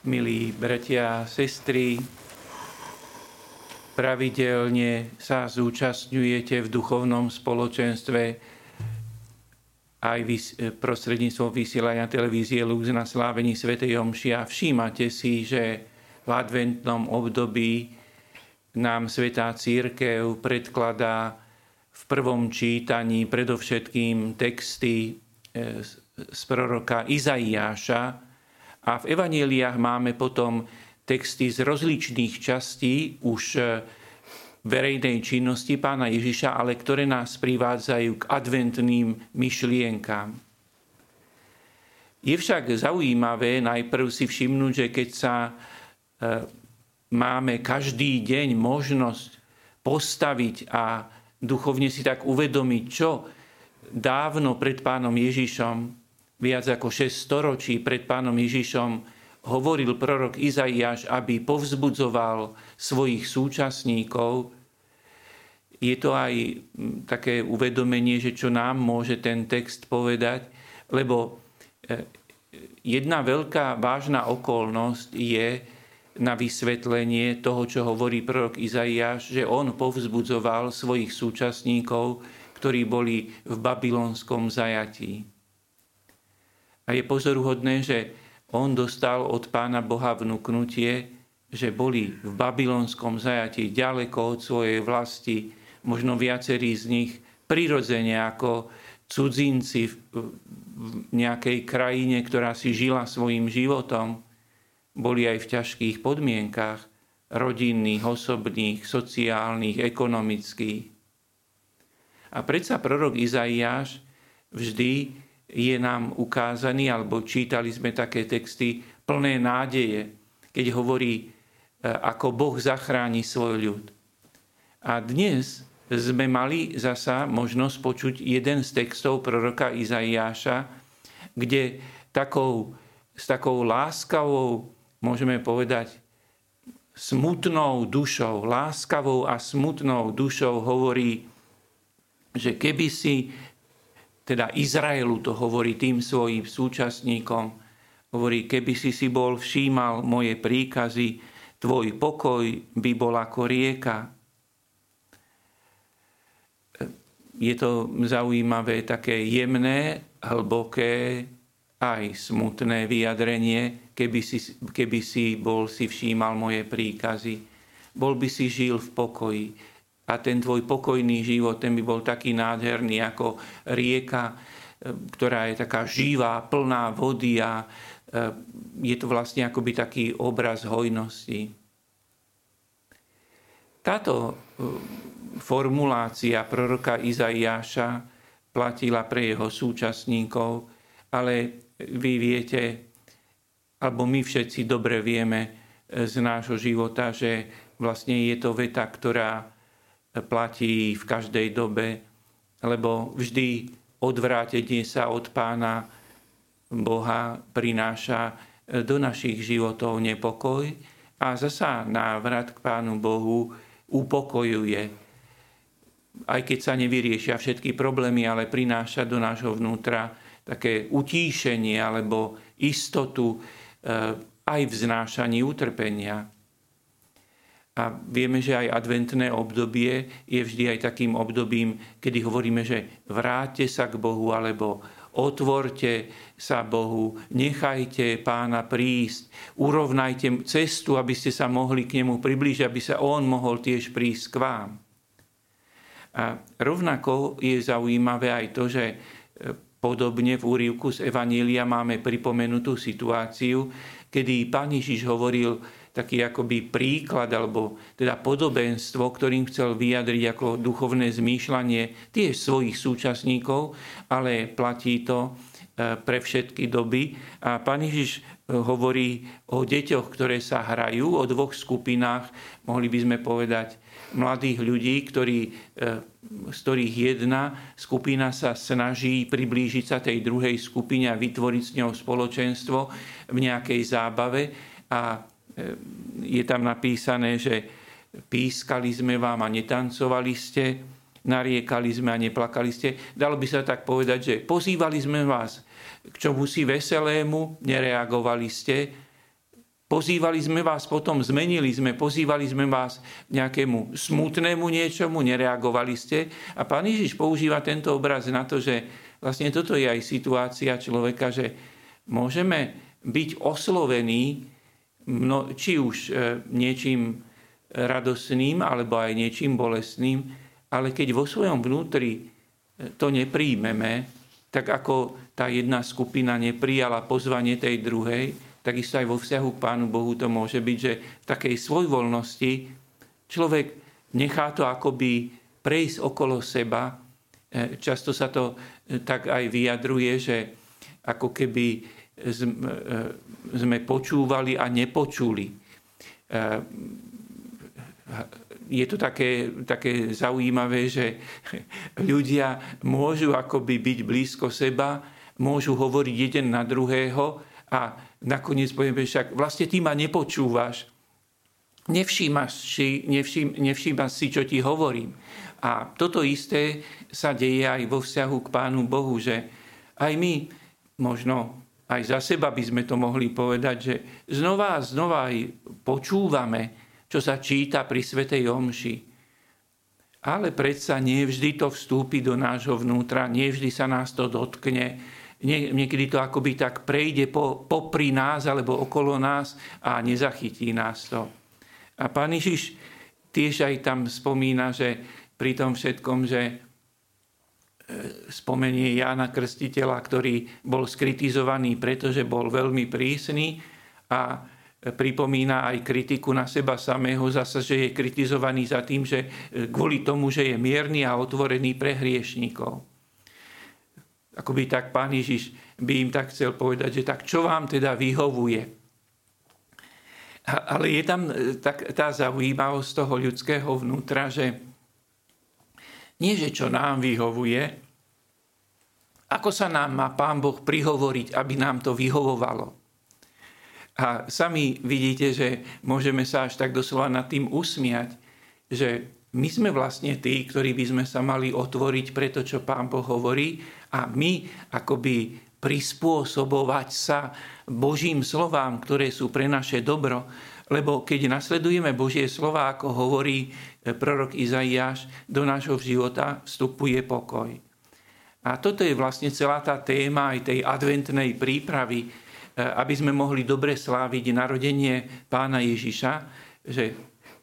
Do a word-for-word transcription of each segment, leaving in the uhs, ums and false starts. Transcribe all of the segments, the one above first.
milí bratia a sestry, pravidelne sa zúčastňujete v duchovnom spoločenstve aj prostredníctvom vysielania televízie Lux na slávení svätej omše a všímate si, že v adventnom období nám svätá cirkev predkladá v prvom čítaní predovšetkým texty z proroka Izaiáša a v evanjeliách máme potom texty z rozličných častí už verejnej činnosti Pána Ježiša, ale ktoré nás privádzajú k adventným myšlienkám. Je však zaujímavé najprv si všimnúť, že keď sa máme každý deň možnosť postaviť a duchovne si tak uvedomiť, čo dávno pred Pánom Ježišom, viac ako šesť storočí pred Pánom Ježišom, hovoril prorok Izaiáš, aby povzbudzoval svojich súčasníkov. Je to aj také uvedomenie, že čo nám môže ten text povedať, lebo jedna veľká vážna okolnosť je na vysvetlenie toho, čo hovorí prorok Izaiáš, že on povzbudzoval svojich súčasníkov, ktorí boli v babylonskom zajatí. A je pozoruhodné, že on dostal od Pána Boha vnúknutie, že boli v babylonskom zajatí ďaleko od svojej vlasti, možno viacerí z nich prirodzene ako cudzinci v nejakej krajine, ktorá si žila svojím životom, boli aj v ťažkých podmienkach rodinných, osobných, sociálnych, ekonomických. A predsa prorok Izaiáš vždy je nám ukázaný, alebo čítali sme také texty plné nádeje, keď hovorí, ako Boh zachráni svoj ľud. A dnes sme mali zasa možnosť počuť jeden z textov proroka Izaiáša, kde takou, s takou láskavou, môžeme povedať, smutnou dušou, láskavou a smutnou dušou hovorí, že keby si, teda Izraelu to hovorí tým svojim súčasníkom, hovorí, keby si si bol všímal moje príkazy, tvoj pokoj by bol ako rieka. Je to zaujímavé, také jemné, hlboké, aj smutné vyjadrenie, Keby si, keby si bol si všímal moje príkazy, bol by si žil v pokoji a ten tvoj pokojný život, ten by bol taký nádherný ako rieka, ktorá je taká živá, plná vody a je to vlastne akoby taký obraz hojnosti. Táto formulácia proroka Izaiáša platila pre jeho súčasníkov, ale vy viete, alebo my všetci dobre vieme z nášho života, že vlastne je to veta, ktorá platí v každej dobe, lebo vždy odvrátenie sa od Pána Boha prináša do našich životov nepokoj a zasa návrat k Pánu Bohu upokojuje. Aj keď sa nevyriešia všetky problémy, ale prináša do nášho vnútra také utíšenie alebo istotu, aj v znášaní utrpenia. A vieme, že aj adventné obdobie je vždy aj takým obdobím, kedy hovoríme, že vráťte sa k Bohu, alebo otvorte sa Bohu, nechajte Pána prísť, urovnajte cestu, aby ste sa mohli k nemu priblížiť, aby sa on mohol tiež prísť k vám. A rovnako je zaujímavé aj to, že podobne v úryvku z Evanjelia máme pripomenutú situáciu, kedy Pán Ježiš hovoril taký akoby príklad, alebo teda podobenstvo, ktorým chcel vyjadriť ako duchovné zmýšľanie tiež svojich súčasníkov, ale platí to pre všetky doby. A Pán Ježiš hovorí o deťoch, ktoré sa hrajú, o dvoch skupinách, mohli by sme povedať, mladých ľudí, ktorí, z ktorých jedna skupina sa snaží priblížiť sa tej druhej skupine a vytvoriť s ňou spoločenstvo v nejakej zábave. A je tam napísané, že pískali sme vám a netancovali ste, nariekali sme a neplakali ste. Dalo by sa tak povedať, že pozývali sme vás k čomusi veselému, nereagovali ste, Pozývali sme vás, potom zmenili sme, pozývali sme vás k nejakému smutnému niečomu, nereagovali ste. A pán Ježiš používa tento obraz na to, že vlastne toto je aj situácia človeka, že môžeme byť oslovení či už niečím radosným, alebo aj niečím bolestným, ale keď vo svojom vnútri to nepríjmeme, tak ako tá jedna skupina neprijala pozvanie tej druhej, takisto aj vo vzťahu k Pánu Bohu to môže byť, že v takej svojvoľnosti človek nechá to akoby prejsť okolo seba. Často sa to tak aj vyjadruje, že ako keby sme počúvali a nepočuli. Je to také, také zaujímavé, že ľudia môžu akoby byť blízko seba, môžu hovoriť jeden na druhého a nakoniec povieme, však vlastne ty ma nepočúvaš, nevšímaš si, nevším, nevšímaš si, čo ti hovorím. A toto isté sa deje aj vo vzťahu k Pánu Bohu, že aj my, možno aj za seba by sme to mohli povedať, že znova a znova aj počúvame, čo sa číta pri svätej omši. Ale predsa nie vždy to vstúpi do nášho vnútra, nie vždy sa nás to dotkne, niekedy to akoby tak prejde po, popri nás alebo okolo nás a nezachytí nás to. A pán Ježiš tiež aj tam spomína, že pri tom všetkom, že spomenie Jána Krstiteľa, ktorý bol skritizovaný, pretože bol veľmi prísny, a pripomína aj kritiku na seba samého, zasa, že je kritizovaný za tým, že kvôli tomu, že je mierny a otvorený pre hriešnikov. Akoby tak pán Ježiš by im tak chcel povedať, že tak čo vám teda vyhovuje. Ale je tam tak, tá zaujímavosť toho ľudského vnútra, že nie, že čo nám vyhovuje, ako sa nám má Pán Boh prihovoriť, aby nám to vyhovovalo. A sami vidíte, že môžeme sa až tak doslova nad tým usmiať, že my sme vlastne tí, ktorí by sme sa mali otvoriť pre to, čo Pán Boh hovorí, a my akoby prispôsobovať sa Božím slovám, ktoré sú pre naše dobro. Lebo keď nasledujeme Božie slova, ako hovorí prorok Izaiáš, do nášho života vstupuje pokoj. A toto je vlastne celá tá téma aj tej adventnej prípravy, aby sme mohli dobre sláviť narodenie Pána Ježiša, že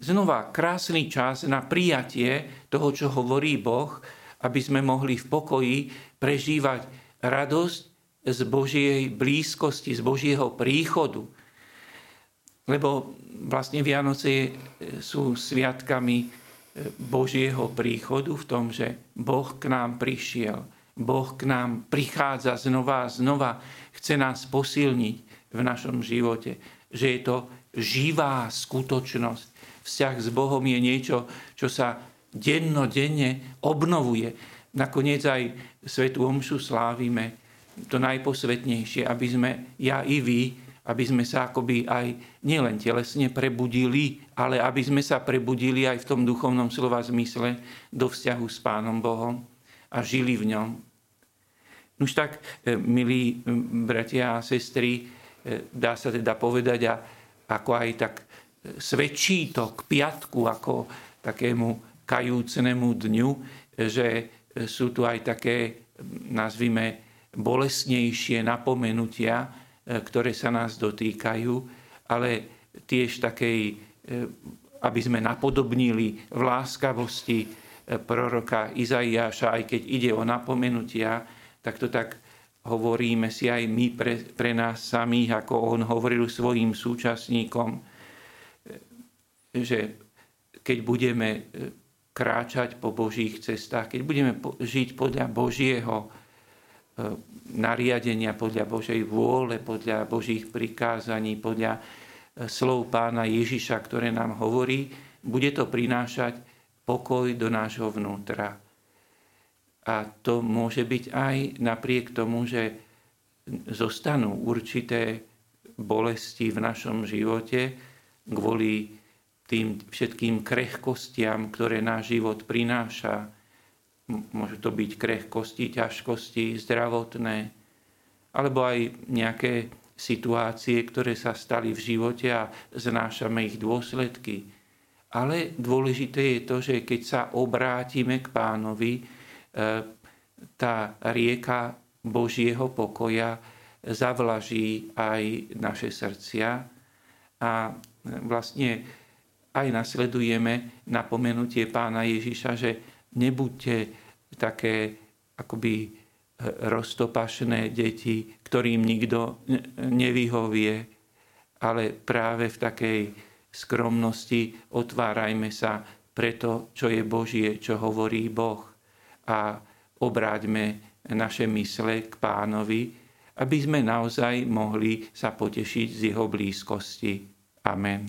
znova krásny čas na prijatie toho, čo hovorí Boh, aby sme mohli v pokoji prežívať radosť z Božej blízkosti, z Božieho príchodu. Lebo vlastne Vianoce sú sviatkami Božieho príchodu v tom, že Boh k nám prišiel, Boh k nám prichádza znova a znova, chce nás posilniť v našom živote, že je to živá skutočnosť. Vzťah s Bohom je niečo, čo sa dennodenne obnovuje. Nakoniec aj svätú omšu slávime to najposvätnejšie, aby sme, ja i vy, aby sme sa akoby aj nielen telesne prebudili, ale aby sme sa prebudili aj v tom duchovnom slova zmysle do vzťahu s Pánom Bohom a žili v ňom. Už tak, milí bratia a sestry, dá sa teda povedať, a ako aj tak svedčí to k piatku ako takému kajúcnemu dňu, že sú tu aj také, nazvime, bolestnejšie napomenutia, ktoré sa nás dotýkajú, ale tiež takej, aby sme napodobnili v láskavosti proroka Izaiáša, aj keď ide o napomenutia, tak to tak hovoríme si aj my pre, pre nás samých, ako on hovoril svojim súčasníkom, že keď budeme kráčať po Božích cestách, keď budeme žiť podľa Božieho nariadenia, podľa Božej vôle, podľa Božích prikázaní, podľa slov Pána Ježiša, ktoré nám hovorí, bude to prinášať pokoj do nášho vnútra. A to môže byť aj napriek tomu, že zostanú určité bolesti v našom živote kvôli tým všetkým krehkostiam, ktoré náš život prináša. Môžu to byť krehkosti, ťažkosti, zdravotné, alebo aj nejaké situácie, ktoré sa stali v živote a znášame ich dôsledky. Ale dôležité je to, že keď sa obrátime k Pánovi, tá rieka Božieho pokoja zavlaží aj naše srdcia a vlastne aj nasledujeme napomenutie Pána Ježiša, že nebuďte také akoby roztopašné deti, ktorým nikto nevyhovie, ale práve v takej skromnosti otvárajme sa pre to, čo je Božie, čo hovorí Boh a obráťme naše mysle k Pánovi, aby sme naozaj mohli sa potešiť z jeho blízkosti. Amen.